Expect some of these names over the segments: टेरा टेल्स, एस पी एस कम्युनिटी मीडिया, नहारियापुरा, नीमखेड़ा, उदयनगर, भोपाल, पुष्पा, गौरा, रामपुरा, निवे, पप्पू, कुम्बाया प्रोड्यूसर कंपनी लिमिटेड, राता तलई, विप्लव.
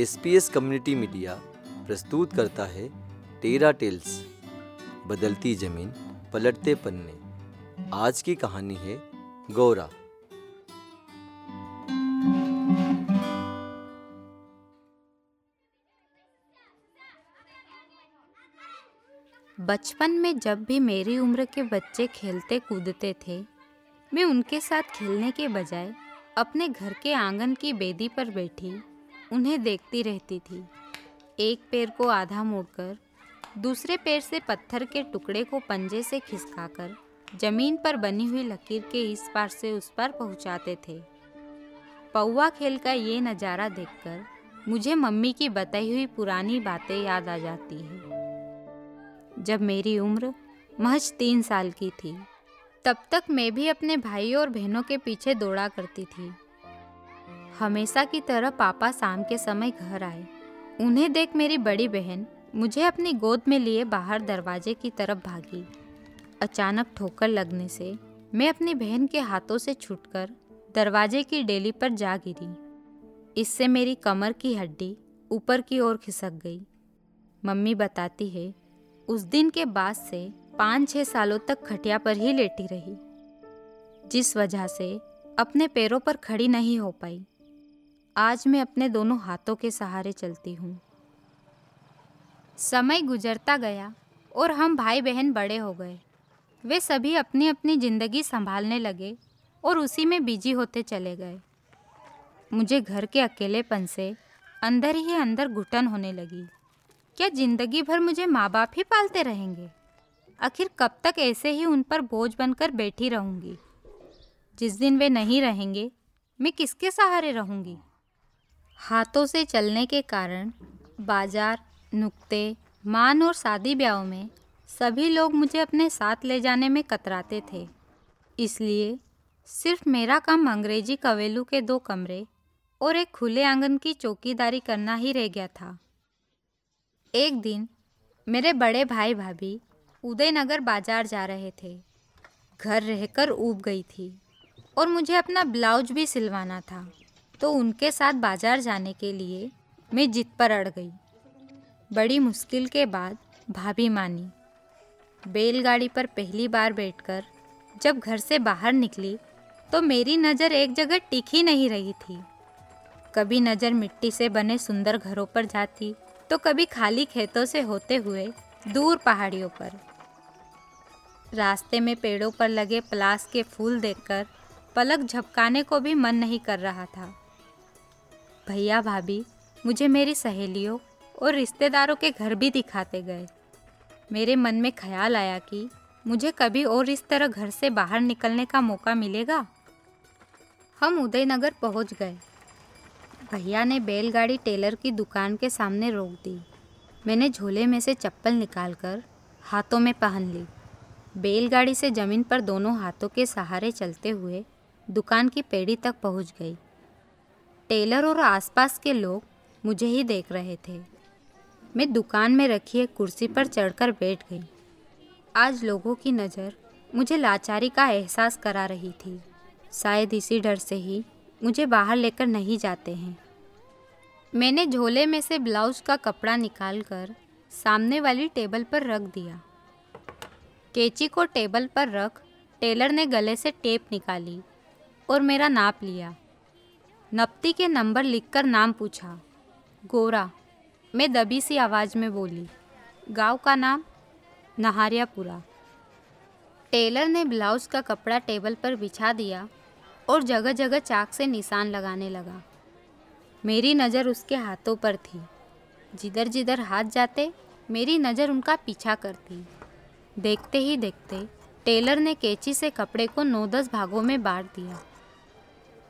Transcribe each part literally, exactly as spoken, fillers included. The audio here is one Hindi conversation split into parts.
एस पी एस कम्युनिटी मीडिया प्रस्तुत करता है टेरा टेल्स, बदलती जमीन पलटते पन्ने। आज की कहानी है गौरा। बचपन में जब भी मेरी उम्र के बच्चे खेलते कूदते थे, मैं उनके साथ खेलने के बजाय अपने घर के आंगन की बेदी पर बैठी उन्हें देखती रहती थी। एक पैर को आधा मोड़कर, दूसरे पैर से पत्थर के टुकड़े को पंजे से खिसकाकर जमीन पर बनी हुई लकीर के इस पार से उस पार पहुंचाते थे। पौवा खेल का ये नज़ारा देखकर मुझे मम्मी की बताई हुई पुरानी बातें याद आ जाती हैं। जब मेरी उम्र महज तीन साल की थी, तब तक मैं भी अपने भाई और बहनों के पीछे दौड़ा करती थी। हमेशा की तरह पापा शाम के समय घर आए। उन्हें देख मेरी बड़ी बहन मुझे अपनी गोद में लिए बाहर दरवाजे की तरफ भागी। अचानक ठोकर लगने से मैं अपनी बहन के हाथों से छूटकर दरवाजे की डेली पर जा गिरी। इससे मेरी कमर की हड्डी ऊपर की ओर खिसक गई। मम्मी बताती है, उस दिन के बाद से पाँच छः सालों तक खटिया पर ही लेटी रही, जिस वजह से अपने पैरों पर खड़ी नहीं हो पाई। आज मैं अपने दोनों हाथों के सहारे चलती हूँ। समय गुजरता गया और हम भाई बहन बड़े हो गए। वे सभी अपनी अपनी ज़िंदगी संभालने लगे और उसी में बिजी होते चले गए। मुझे घर के अकेलेपन से अंदर ही अंदर घुटन होने लगी। क्या ज़िंदगी भर मुझे माँ बाप ही पालते रहेंगे? आखिर कब तक ऐसे ही उन पर बोझ बनकर बैठी रहूँगी? जिस दिन वे नहीं रहेंगे, मैं किसके सहारे रहूँगी? हाथों से चलने के कारण बाजार, नुक्ते, मान और शादी ब्याहों में सभी लोग मुझे अपने साथ ले जाने में कतराते थे। इसलिए सिर्फ मेरा काम अंग्रेजी कवेलू के दो कमरे और एक खुले आंगन की चौकीदारी करना ही रह गया था। एक दिन मेरे बड़े भाई भाभी उदयनगर बाजार जा रहे थे। घर रहकर ऊब गई थी और मुझे अपना ब्लाउज भी सिलवाना था, तो उनके साथ बाजार जाने के लिए मैं जिद पर अड़ गई। बड़ी मुश्किल के बाद भाभी मानी। बैलगाड़ी पर पहली बार बैठकर जब घर से बाहर निकली तो मेरी नज़र एक जगह टिकी नहीं रही थी। कभी नज़र मिट्टी से बने सुंदर घरों पर जाती, तो कभी खाली खेतों से होते हुए दूर पहाड़ियों पर। रास्ते में पेड़ों पर लगे पलाश के फूल देखकर पलक झपकाने को भी मन नहीं कर रहा था। भैया भाभी मुझे मेरी सहेलियों और रिश्तेदारों के घर भी दिखाते गए। मेरे मन में ख्याल आया कि मुझे कभी और इस तरह घर से बाहर निकलने का मौका मिलेगा। हम उदयनगर पहुंच गए। भैया ने बैलगाड़ी टेलर की दुकान के सामने रोक दी। मैंने झोले में से चप्पल निकालकर हाथों में पहन ली। बैलगाड़ी से ज़मीन पर दोनों हाथों के सहारे चलते हुए दुकान की पेड़ी तक पहुंच गई। टेलर और आसपास के लोग मुझे ही देख रहे थे। मैं दुकान में रखी एक कुर्सी पर चढ़कर बैठ गई। आज लोगों की नज़र मुझे लाचारी का एहसास करा रही थी। शायद इसी डर से ही मुझे बाहर लेकर नहीं जाते हैं। मैंने झोले में से ब्लाउज का कपड़ा निकालकर सामने वाली टेबल पर रख दिया। कैंची को टेबल पर रख टेलर ने गले से टेप निकाली और मेरा नाप लिया। नपती के नंबर लिखकर नाम पूछा। गौरा, मैं दबी सी आवाज़ में बोली। गांव का नाम नहारियापुरा। टेलर ने ब्लाउज का कपड़ा टेबल पर बिछा दिया और जगह जगह चाक से निशान लगाने लगा। मेरी नज़र उसके हाथों पर थी। जिधर जिधर हाथ जाते, मेरी नज़र उनका पीछा करती। देखते ही देखते टेलर ने कैंची से कपड़े को नौ दस भागों में बांट दिया।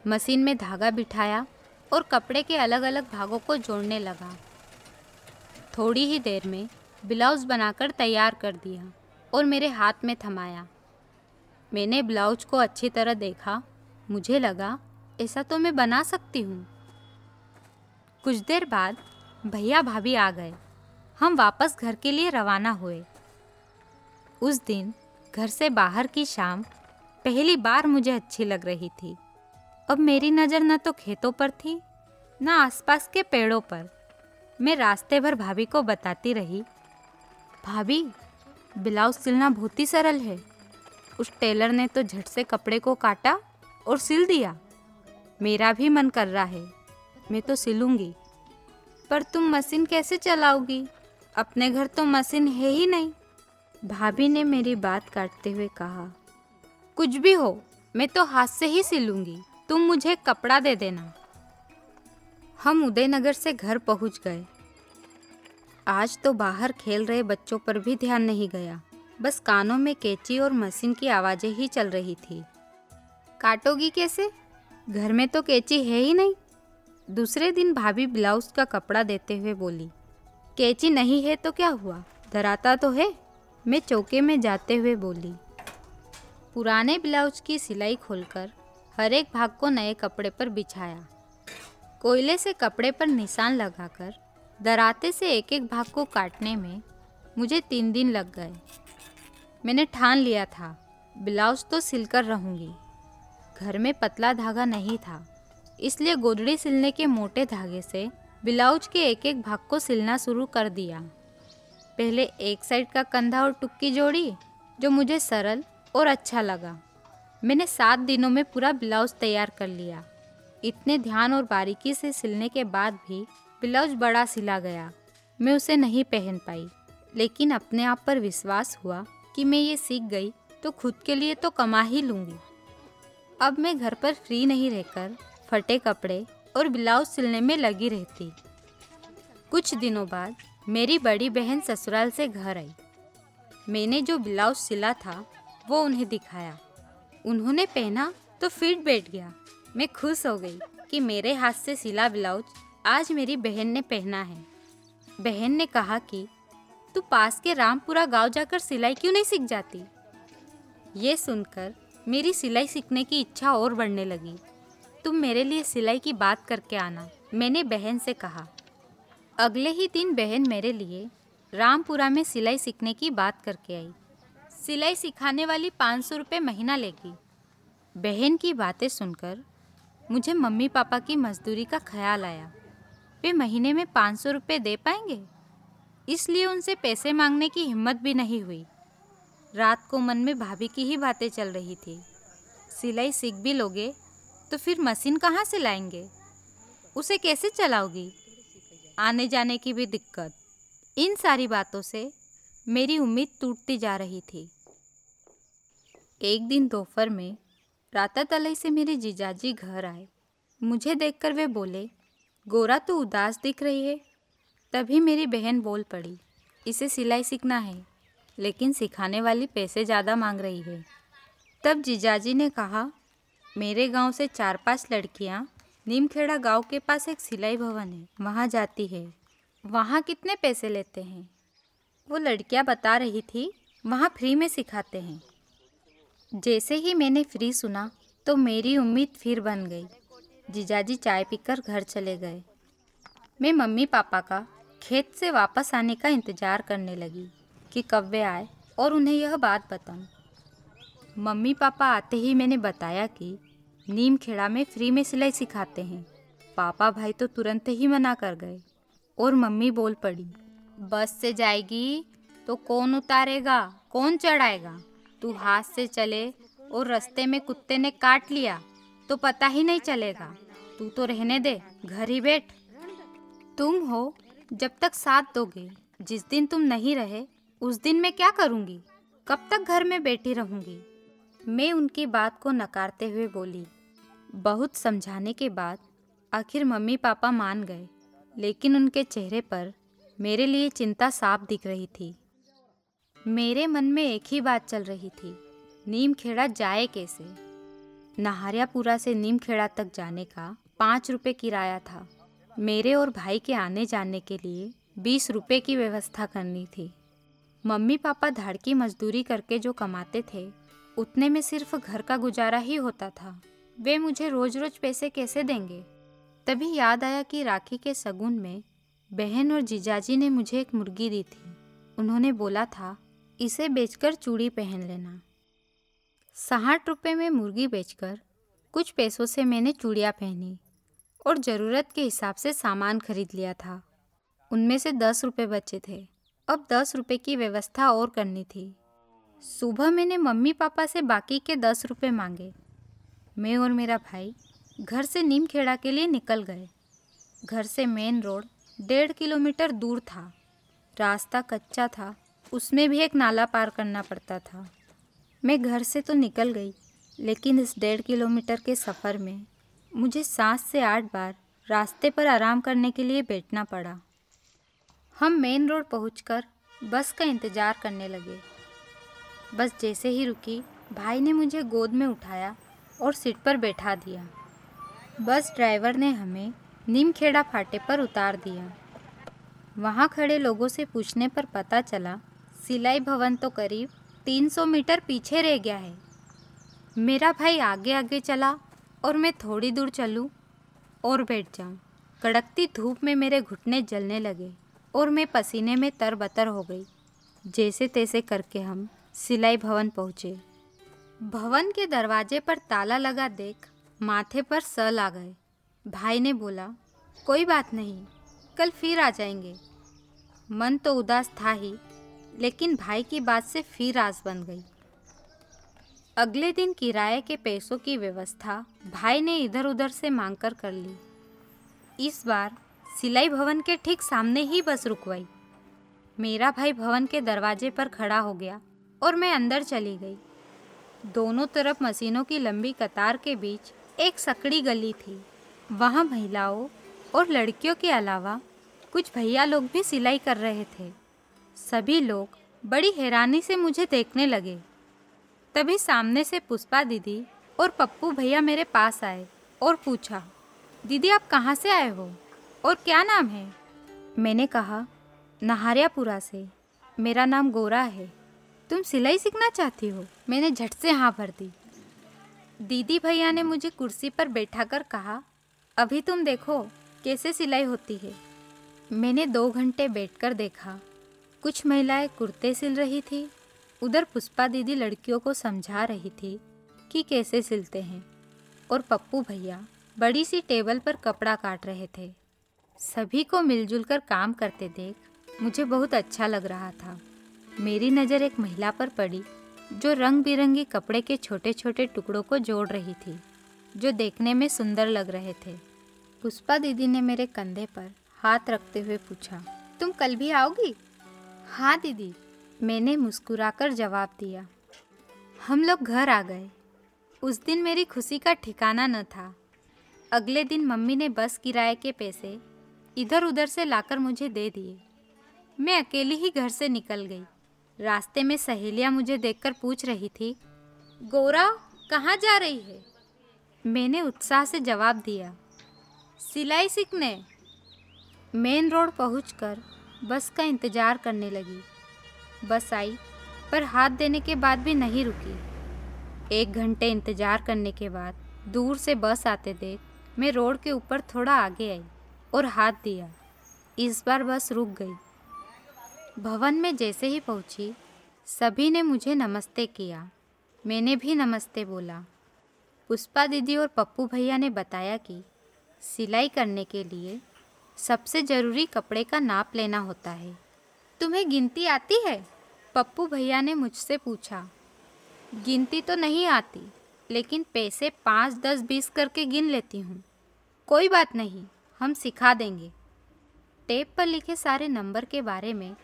मशीन में धागा बिठाया और कपड़े के अलग अलग भागों को जोड़ने लगा। थोड़ी ही देर में ब्लाउज बनाकर तैयार कर दिया और मेरे हाथ में थमाया। मैंने ब्लाउज को अच्छी तरह देखा। मुझे लगा ऐसा तो मैं बना सकती हूँ। कुछ देर बाद भैया भाभी आ गए। हम वापस घर के लिए रवाना हुए। उस दिन घर से बाहर की शाम पहली बार मुझे अच्छी लग रही थी। अब मेरी नज़र न तो खेतों पर थी, ना आसपास के पेड़ों पर। मैं रास्ते भर भाभी को बताती रही, भाभी ब्लाउज सिलना बहुत ही सरल है, उस टेलर ने तो झट से कपड़े को काटा और सिल दिया। मेरा भी मन कर रहा है, मैं तो सिलूंगी। पर तुम मशीन कैसे चलाओगी, अपने घर तो मशीन है ही नहीं, भाभी ने मेरी बात काटते हुए कहा। कुछ भी हो, मैं तो हाथ से ही सिलूंगी, तुम मुझे कपड़ा दे देना। हम उदयनगर से घर पहुंच गए। आज तो बाहर खेल रहे बच्चों पर भी ध्यान नहीं गया, बस कानों में कैंची और मशीन की आवाज़ें ही चल रही थी। काटोगी कैसे, घर में तो कैंची है ही नहीं, दूसरे दिन भाभी ब्लाउज का कपड़ा देते हुए बोली। कैंची नहीं है तो क्या हुआ, धराता तो है, मैं चौके में जाते हुए बोली। पुराने ब्लाउज की सिलाई खोलकर हर एक भाग को नए कपड़े पर बिछाया, कोयले से कपड़े पर निशान लगाकर दराते से एक एक भाग को काटने में मुझे तीन दिन लग गए। मैंने ठान लिया था ब्लाउज तो सिलकर रहूँगी। घर में पतला धागा नहीं था, इसलिए गोदड़ी सिलने के मोटे धागे से ब्लाउज के एक एक भाग को सिलना शुरू कर दिया। पहले एक साइड का कंधा और टुक्की जोड़ी, जो मुझे सरल और अच्छा लगा। मैंने सात दिनों में पूरा ब्लाउज तैयार कर लिया। इतने ध्यान और बारीकी से सिलने के बाद भी ब्लाउज बड़ा सिला गया, मैं उसे नहीं पहन पाई, लेकिन अपने आप पर विश्वास हुआ कि मैं ये सीख गई तो खुद के लिए तो कमा ही लूँगी। अब मैं घर पर फ्री नहीं रहकर फटे कपड़े और ब्लाउज सिलने में लगी रहती। कुछ दिनों बाद मेरी बड़ी बहन ससुराल से घर आई। मैंने जो ब्लाउज सिला था वो उन्हें दिखाया, उन्होंने पहना तो फिट बैठ गया। मैं खुश हो गई कि मेरे हाथ से सिला ब्लाउज आज मेरी बहन ने पहना है। बहन ने कहा कि तू पास के रामपुरा गांव जाकर सिलाई क्यों नहीं सीख जाती। ये सुनकर मेरी सिलाई सीखने की इच्छा और बढ़ने लगी। तुम मेरे लिए सिलाई की बात करके आना, मैंने बहन से कहा। अगले ही दिन बहन मेरे लिए रामपुरा में सिलाई सीखने की बात करके आई। सिलाई सिखाने वाली पाँच सौ रुपये महीना लेगी। बहन की बातें सुनकर मुझे मम्मी पापा की मजदूरी का ख्याल आया। वे महीने में पाँच सौ रुपये दे पाएंगे, इसलिए उनसे पैसे मांगने की हिम्मत भी नहीं हुई। रात को मन में भाभी की ही बातें चल रही थी। सिलाई सीख भी लोगे तो फिर मशीन कहाँ से लाएंगे, उसे कैसे चलाओगी, आने जाने की भी दिक्कत। इन सारी बातों से मेरी उम्मीद टूटती जा रही थी। एक दिन दोपहर में राता तलई से मेरे जीजाजी घर आए। मुझे देखकर वे बोले, गौरा तू उदास दिख रही है। तभी मेरी बहन बोल पड़ी, इसे सिलाई सीखना है, लेकिन सिखाने वाली पैसे ज़्यादा मांग रही है। तब जीजाजी ने कहा, मेरे गांव से चार पांच लड़कियां नीमखेड़ा गांव के पास एक सिलाई भवन है, वहाँ जाती है, वहाँ कितने पैसे लेते हैं। वो लड़कियाँ बता रही थी वहाँ फ्री में सिखाते हैं। जैसे ही मैंने फ्री सुना तो मेरी उम्मीद फिर बन गई। जीजाजी चाय पीकर घर चले गए। मैं मम्मी पापा का खेत से वापस आने का इंतज़ार करने लगी कि कब वे आए और उन्हें यह बात बताऊँ। मम्मी पापा आते ही मैंने बताया कि नीमखेड़ा में फ्री में सिलाई सिखाते हैं। पापा भाई तो तुरंत ही मना कर गए और मम्मी बोल पड़ी, बस से जाएगी तो कौन उतारेगा, कौन चढ़ाएगा, तू हाथ से चले और रास्ते में कुत्ते ने काट लिया तो पता ही नहीं चलेगा, तू तो रहने दे, घर ही बैठ। तुम हो जब तक साथ दोगे, जिस दिन तुम नहीं रहे उस दिन मैं क्या करूँगी, कब तक घर में बैठी रहूँगी। मैं उनकी बात को नकारते हुए बोली। बहुत समझाने के बाद आखिर मम्मी पापा मान गए, लेकिन उनके चेहरे पर मेरे लिए चिंता साफ दिख रही थी। मेरे मन में एक ही बात चल रही थी, नीमखेड़ा जाए कैसे। नहारियापुरा से नीमखेड़ा तक जाने का पाँच रुपये किराया था। मेरे और भाई के आने जाने के लिए बीस रुपये की व्यवस्था करनी थी। मम्मी पापा धाड़ की मजदूरी करके जो कमाते थे, उतने में सिर्फ घर का गुजारा ही होता था। वे मुझे रोज रोज पैसे कैसे देंगे। तभी याद आया कि राखी के शगुन में बहन और जीजाजी ने मुझे एक मुर्गी दी थी। उन्होंने बोला था, इसे बेचकर चूड़ी पहन लेना। साठ रुपये में मुर्गी बेचकर कुछ पैसों से मैंने चूड़ियाँ पहनी और ज़रूरत के हिसाब से सामान खरीद लिया था। उनमें से दस रुपये बचे थे। अब दस रुपये की व्यवस्था और करनी थी। सुबह मैंने मम्मी पापा से बाकी के दस रुपये मांगे। मैं और मेरा भाई घर से नीमखेड़ा के लिए निकल गए। घर से मेन रोड डेढ़ किलोमीटर दूर था। रास्ता कच्चा था, उसमें भी एक नाला पार करना पड़ता था। मैं घर से तो निकल गई, लेकिन इस डेढ़ किलोमीटर के सफ़र में मुझे सात से आठ बार रास्ते पर आराम करने के लिए बैठना पड़ा। हम मेन रोड पहुंचकर बस का इंतज़ार करने लगे। बस जैसे ही रुकी, भाई ने मुझे गोद में उठाया और सीट पर बैठा दिया। बस ड्राइवर ने हमें नीमखेड़ा फाटे पर उतार दिया। वहाँ खड़े लोगों से पूछने पर पता चला सिलाई भवन तो करीब तीन सौ मीटर पीछे रह गया है। मेरा भाई आगे आगे चला और मैं थोड़ी दूर चलूँ और बैठ जाऊँ। कड़कती धूप में मेरे घुटने जलने लगे और मैं पसीने में तरबतर हो गई। जैसे तैसे करके हम सिलाई भवन पहुँचे। भवन के दरवाजे पर ताला लगा देख माथे पर सल आ गए। भाई ने बोला, कोई बात नहीं, कल फिर आ जाएंगे। मन तो उदास था ही, लेकिन भाई की बात से फिर आस बन गई। अगले दिन किराए के पैसों की व्यवस्था भाई ने इधर उधर से मांग कर कर ली। इस बार सिलाई भवन के ठीक सामने ही बस रुकवाई। मेरा भाई भवन के दरवाजे पर खड़ा हो गया और मैं अंदर चली गई। दोनों तरफ मशीनों की लंबी कतार के बीच एक सकड़ी गली थी। वहाँ महिलाओं और लड़कियों के अलावा कुछ भैया लोग भी सिलाई कर रहे थे। सभी लोग बड़ी हैरानी से मुझे देखने लगे। तभी सामने से पुष्पा दीदी और पप्पू भैया मेरे पास आए और पूछा, दीदी आप कहाँ से आए हो और क्या नाम है? मैंने कहा, नहारियापुरा से। मेरा नाम गौरा है। तुम सिलाई सीखना चाहती हो? मैंने झट से हाँ भर दी। दीदी भैया ने मुझे कुर्सी पर बैठाकर कहा, अभी तुम देखो कैसे सिलाई होती है। मैंने दो घंटे बैठकर देखा। कुछ महिलाएं कुर्ते सिल रही थी। उधर पुष्पा दीदी लड़कियों को समझा रही थी कि कैसे सिलते हैं और पप्पू भैया बड़ी सी टेबल पर कपड़ा काट रहे थे। सभी को मिलजुल कर काम करते देख मुझे बहुत अच्छा लग रहा था। मेरी नज़र एक महिला पर पड़ी जो रंग बिरंगी कपड़े के छोटे छोटे टुकड़ों को जोड़ रही थी, जो देखने में सुंदर लग रहे थे। पुष्पा दीदी ने मेरे कंधे पर हाथ रखते हुए पूछा, तुम कल भी आओगी? हाँ दीदी, मैंने मुस्कुराकर जवाब दिया। हम लोग घर आ गए। उस दिन मेरी खुशी का ठिकाना न था। अगले दिन मम्मी ने बस किराए के पैसे इधर उधर से लाकर मुझे दे दिए। मैं अकेली ही घर से निकल गई। रास्ते में सहेलियां मुझे देखकर पूछ रही थी, गौरा कहाँ जा रही है? मैंने उत्साह से जवाब दिया, सिलाई सीखने। मेन रोड पहुंचकर बस का इंतज़ार करने लगी। बस आई पर हाथ देने के बाद भी नहीं रुकी। एक घंटे इंतज़ार करने के बाद दूर से बस आते देख मैं रोड के ऊपर थोड़ा आगे आई और हाथ दिया। इस बार बस रुक गई। भवन में जैसे ही पहुंची, सभी ने मुझे नमस्ते किया। मैंने भी नमस्ते बोला। पुष्पा दीदी और पप्पू भैया ने बताया कि सिलाई करने के लिए सबसे ज़रूरी कपड़े का नाप लेना होता है। तुम्हें गिनती आती है? पप्पू भैया ने मुझसे पूछा। गिनती तो नहीं आती, लेकिन पैसे पाँच दस बीस करके गिन लेती हूँ। कोई बात नहीं, हम सिखा देंगे। टेप पर लिखे सारे नंबर के बारे में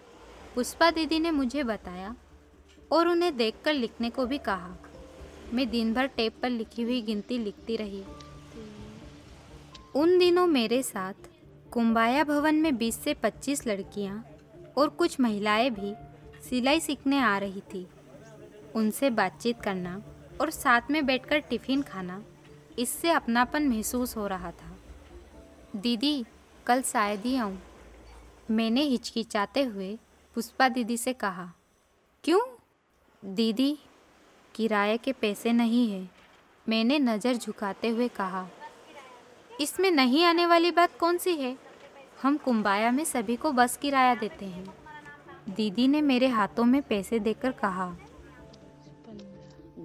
पुष्पा दीदी ने मुझे बताया और उन्हें देखकर लिखने को भी कहा। मैं दिन भर टेप पर लिखी हुई गिनती लिखती रही। उन दिनों मेरे साथ कुम्बाया भवन में बीस से पच्चीस लड़कियां और कुछ महिलाएं भी सिलाई सीखने आ रही थी। उनसे बातचीत करना और साथ में बैठकर टिफ़िन खाना, इससे अपनापन महसूस हो रहा था। दीदी कल शायद ही आऊँ, मैंने हिचकिचाते हुए पुष्पा दीदी से कहा। क्यों? दीदी किराए के पैसे नहीं है, मैंने नज़र झुकाते हुए कहा। इसमें नहीं आने वाली बात कौन सी है? हम कुम्बाया में सभी को बस किराया देते हैं। दीदी ने मेरे हाथों में पैसे देकर कहा।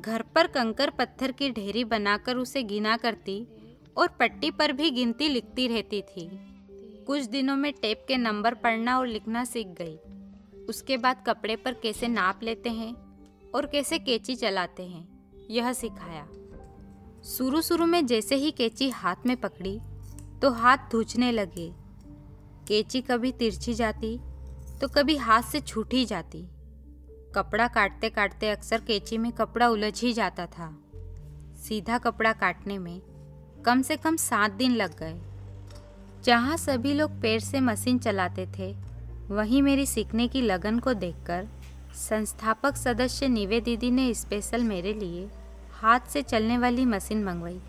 घर पर कंकर पत्थर की ढेरी बनाकर उसे गिना करती और पट्टी पर भी गिनती लिखती रहती थी। कुछ दिनों में टेप के नंबर पढ़ना और लिखना सीख गई। उसके बाद कपड़े पर कैसे नाप लेते हैं और कैसे कैंची चलाते हैं यह सिखाया। शुरू शुरू में जैसे ही कैंची हाथ में पकड़ी तो हाथ धुचने लगे। कैंची कभी तिरछी जाती तो कभी हाथ से छूट ही जाती। कपड़ा काटते काटते अक्सर कैंची में कपड़ा उलझ ही जाता था। सीधा कपड़ा काटने में कम से कम सात दिन लग गए। जहाँ सभी लोग पैर से मशीन चलाते थे, वहीं मेरी सीखने की लगन को देखकर संस्थापक सदस्य निवे दीदी ने स्पेशल मेरे लिए हाथ से चलने वाली मशीन मंगवाई।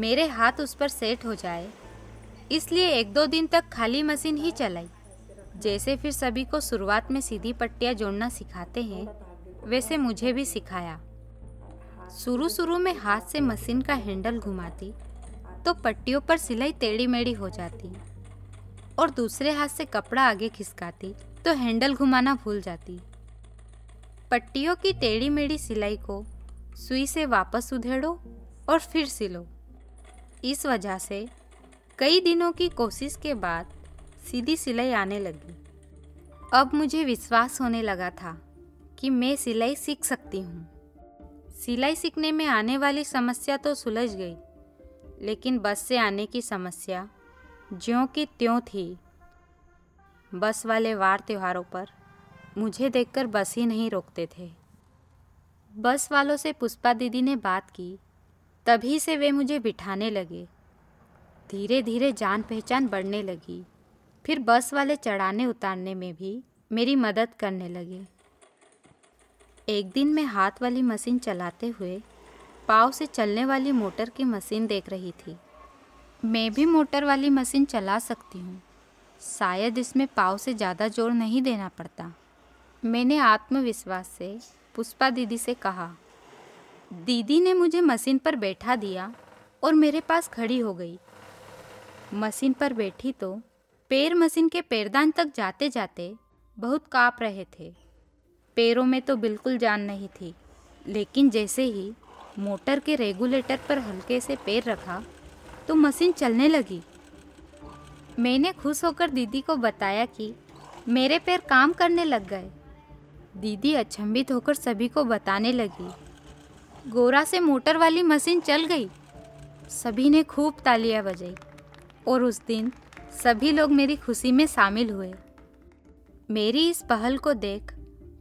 मेरे हाथ उस पर सेट हो जाए इसलिए एक दो दिन तक खाली मशीन ही चलाई। जैसे फिर सभी को शुरुआत में सीधी पट्टियाँ जोड़ना सिखाते हैं, वैसे मुझे भी सिखाया। शुरू शुरू में हाथ से मशीन का हैंडल घुमाती तो पट्टियों पर सिलाई टेढ़ी मेढ़ी हो जाती और दूसरे हाथ से कपड़ा आगे खिसकाती तो हैंडल घुमाना भूल जाती। पट्टियों की टेढ़ी मेढ़ी सिलाई को सुई से वापस उधेड़ो और फिर सिलो। इस वजह से कई दिनों की कोशिश के बाद सीधी सिलाई आने लगी। अब मुझे विश्वास होने लगा था कि मैं सिलाई सीख सकती हूँ। सिलाई सीखने में आने वाली समस्या तो सुलझ गई, लेकिन बस से आने की समस्या ज्यों की त्यों थी। बस वाले वार त्योहारों पर मुझे देखकर बस ही नहीं रोकते थे। बस वालों से पुष्पा दीदी ने बात की, तभी से वे मुझे बिठाने लगे। धीरे धीरे जान पहचान बढ़ने लगी। फिर बस वाले चढ़ाने उतारने में भी मेरी मदद करने लगे। एक दिन मैं हाथ वाली मशीन चलाते हुए पाँव से चलने वाली मोटर की मशीन देख रही थी। मैं भी मोटर वाली मशीन चला सकती हूँ, शायद इसमें पाँव से ज़्यादा जोर नहीं देना पड़ता। मैंने आत्मविश्वास से पुष्पा दीदी से कहा। दीदी ने मुझे मशीन पर बैठा दिया और मेरे पास खड़ी हो गई। मशीन पर बैठी तो पैर मशीन के पैरदान तक जाते जाते बहुत काँप रहे थे। पैरों में तो बिल्कुल जान नहीं थी, लेकिन जैसे ही मोटर के रेगुलेटर पर हल्के से पैर रखा तो मशीन चलने लगी। मैंने खुश होकर दीदी को बताया कि मेरे पैर काम करने लग गए। दीदी अचंभित होकर सभी को बताने लगी, गौरा से मोटर वाली मशीन चल गई। सभी ने खूब तालियां बजाई और उस दिन सभी लोग मेरी खुशी में शामिल हुए। मेरी इस पहल को देख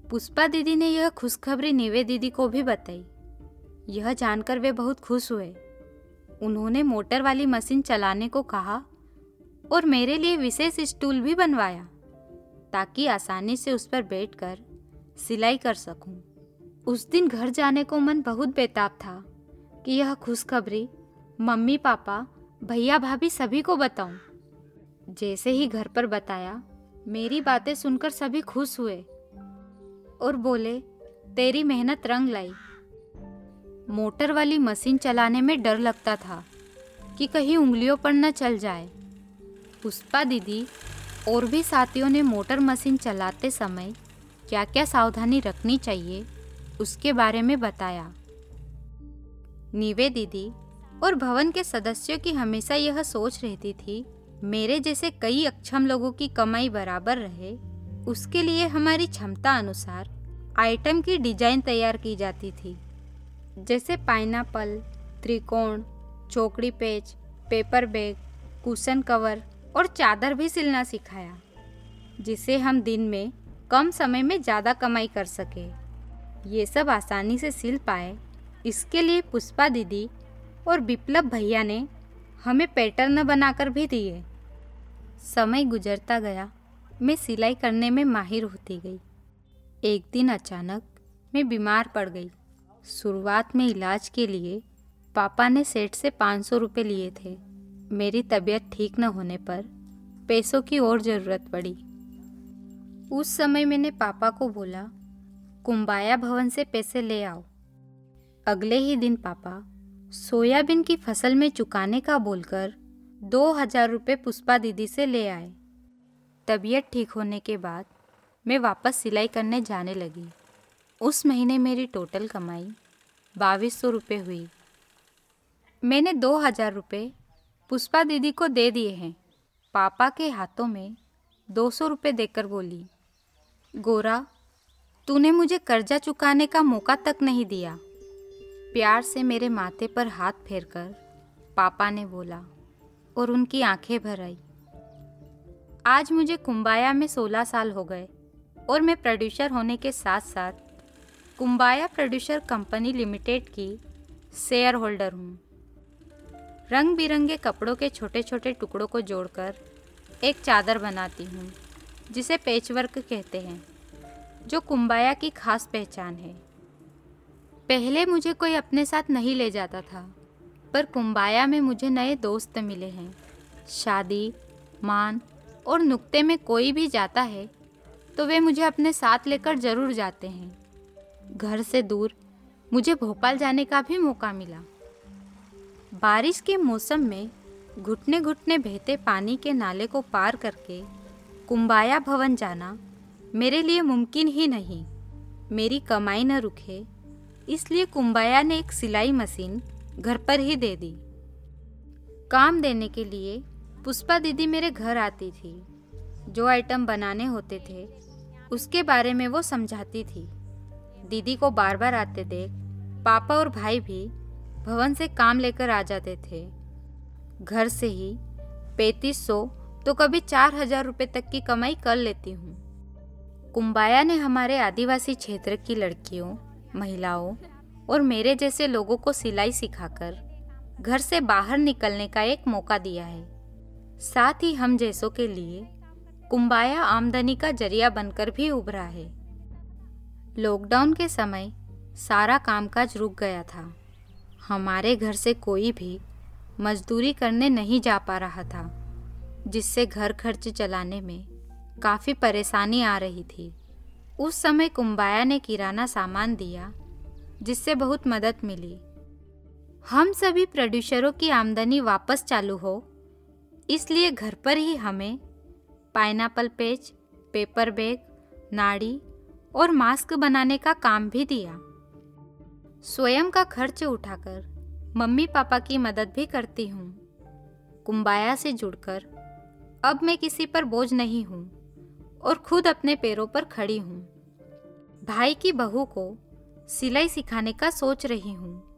पुष्पा दीदी ने यह खुशखबरी निवे दीदी को भी बताई। यह जानकर वे बहुत खुश हुए। उन्होंने मोटर वाली मशीन चलाने को कहा और मेरे लिए विशेष स्टूल भी बनवाया ताकि आसानी से उस पर बैठकर सिलाई कर सकूं। उस दिन घर जाने को मन बहुत बेताब था कि यह खुशखबरी मम्मी पापा भैया भाभी सभी को बताऊं। जैसे ही घर पर बताया, मेरी बातें सुनकर सभी खुश हुए और बोले, तेरी मेहनत रंग लाई। मोटर वाली मशीन चलाने में डर लगता था कि कहीं उंगलियों पर न चल जाए। पुष्पा दीदी और भी साथियों ने मोटर मशीन चलाते समय क्या क्या सावधानी रखनी चाहिए उसके बारे में बताया। निवे दीदी और भवन के सदस्यों की हमेशा यह सोच रहती थी, मेरे जैसे कई अक्षम लोगों की कमाई बराबर रहे, उसके लिए हमारी क्षमता अनुसार आइटम की डिजाइन तैयार की जाती थी। जैसे पाइनएप्पल, त्रिकोण, चौकड़ी पेच, पेपर बैग, कुशन कवर और चादर भी सिलना सिखाया, जिससे हम दिन में कम समय में ज़्यादा कमाई कर सके, ये सब आसानी से सिल पाए। इसके लिए पुष्पा दीदी और विप्लव भैया ने हमें पैटर्न बनाकर भी दिए। समय गुजरता गया, मैं सिलाई करने में माहिर होती गई। एक दिन अचानक मैं बीमार पड़ गई। शुरुआत में इलाज के लिए पापा ने सेठ से पाँच सौ रुपये लिए थे। मेरी तबीयत ठीक न होने पर पैसों की और ज़रूरत पड़ी। उस समय मैंने पापा को बोला, कुम्बाया भवन से पैसे ले आओ। अगले ही दिन पापा सोयाबीन की फसल में चुकाने का बोलकर दो हज़ार रुपये पुष्पा दीदी से ले आए। तबीयत ठीक होने के बाद मैं वापस सिलाई करने जाने लगी। उस महीने मेरी टोटल कमाई बाईस सौ रुपये हुई। मैंने दो हज़ार रुपये पुष्पा दीदी को दे दिए हैं। पापा के हाथों में दो सौ रुपये देकर बोली, गौरा तूने मुझे कर्जा चुकाने का मौका तक नहीं दिया। प्यार से मेरे माथे पर हाथ फेरकर पापा ने बोला और उनकी आंखें भर आई। आज मुझे कुम्बाया में सोलह साल हो गए और मैं प्रोड्यूसर होने के साथ साथ कुम्बाया प्रोड्यूसर कंपनी लिमिटेड की शेयर होल्डर हूँ। रंग बिरंगे कपड़ों के छोटे छोटे टुकड़ों को जोड़कर एक चादर बनाती हूँ जिसे पैचवर्क कहते हैं, जो कुम्बाया की खास पहचान है। पहले मुझे कोई अपने साथ नहीं ले जाता था, पर कुम्बाया में मुझे नए दोस्त मिले हैं। शादी, मान और नुक्ते में कोई भी जाता है तो वे मुझे अपने साथ लेकर ज़रूर जाते हैं। घर से दूर मुझे भोपाल जाने का भी मौका मिला। बारिश के मौसम में घुटने घुटने बहते पानी के नाले को पार करके कुम्बाया भवन जाना मेरे लिए मुमकिन ही नहीं। मेरी कमाई न रुके इसलिए कुम्बाया ने एक सिलाई मशीन घर पर ही दे दी। काम देने के लिए पुष्पा दीदी मेरे घर आती थी। जो आइटम बनाने होते थे उसके बारे में वो समझाती थी। दीदी को बार बार आते देख पापा और भाई भी भवन से काम लेकर आ जाते थे। घर से ही पैंतीस सौ तो कभी चार हजार रुपये तक की कमाई कर लेती हूँ। कुम्बाया ने हमारे आदिवासी क्षेत्र की लड़कियों, महिलाओं और मेरे जैसे लोगों को सिलाई सिखाकर घर से बाहर निकलने का एक मौका दिया है। साथ ही हम जैसों के लिए कुम्बाया आमदनी का जरिया बनकर भी उभरा है। लॉकडाउन के समय सारा कामकाज रुक गया था। हमारे घर से कोई भी मजदूरी करने नहीं जा पा रहा था, जिससे घर खर्च चलाने में काफ़ी परेशानी आ रही थी। उस समय कुम्बाया ने किराना सामान दिया, जिससे बहुत मदद मिली। हम सभी प्रोड्यूसरों की आमदनी वापस चालू हो इसलिए घर पर ही हमें पाइनएप्पल पैच, पेपर बैग, नाड़ी और मास्क बनाने का काम भी दिया। स्वयं का खर्च उठाकर मम्मी पापा की मदद भी करती हूँ। कुम्बाया से जुड़कर अब मैं किसी पर बोझ नहीं हूँ और खुद अपने पैरों पर खड़ी हूँ। भाई की बहू को सिलाई सिखाने का सोच रही हूँ।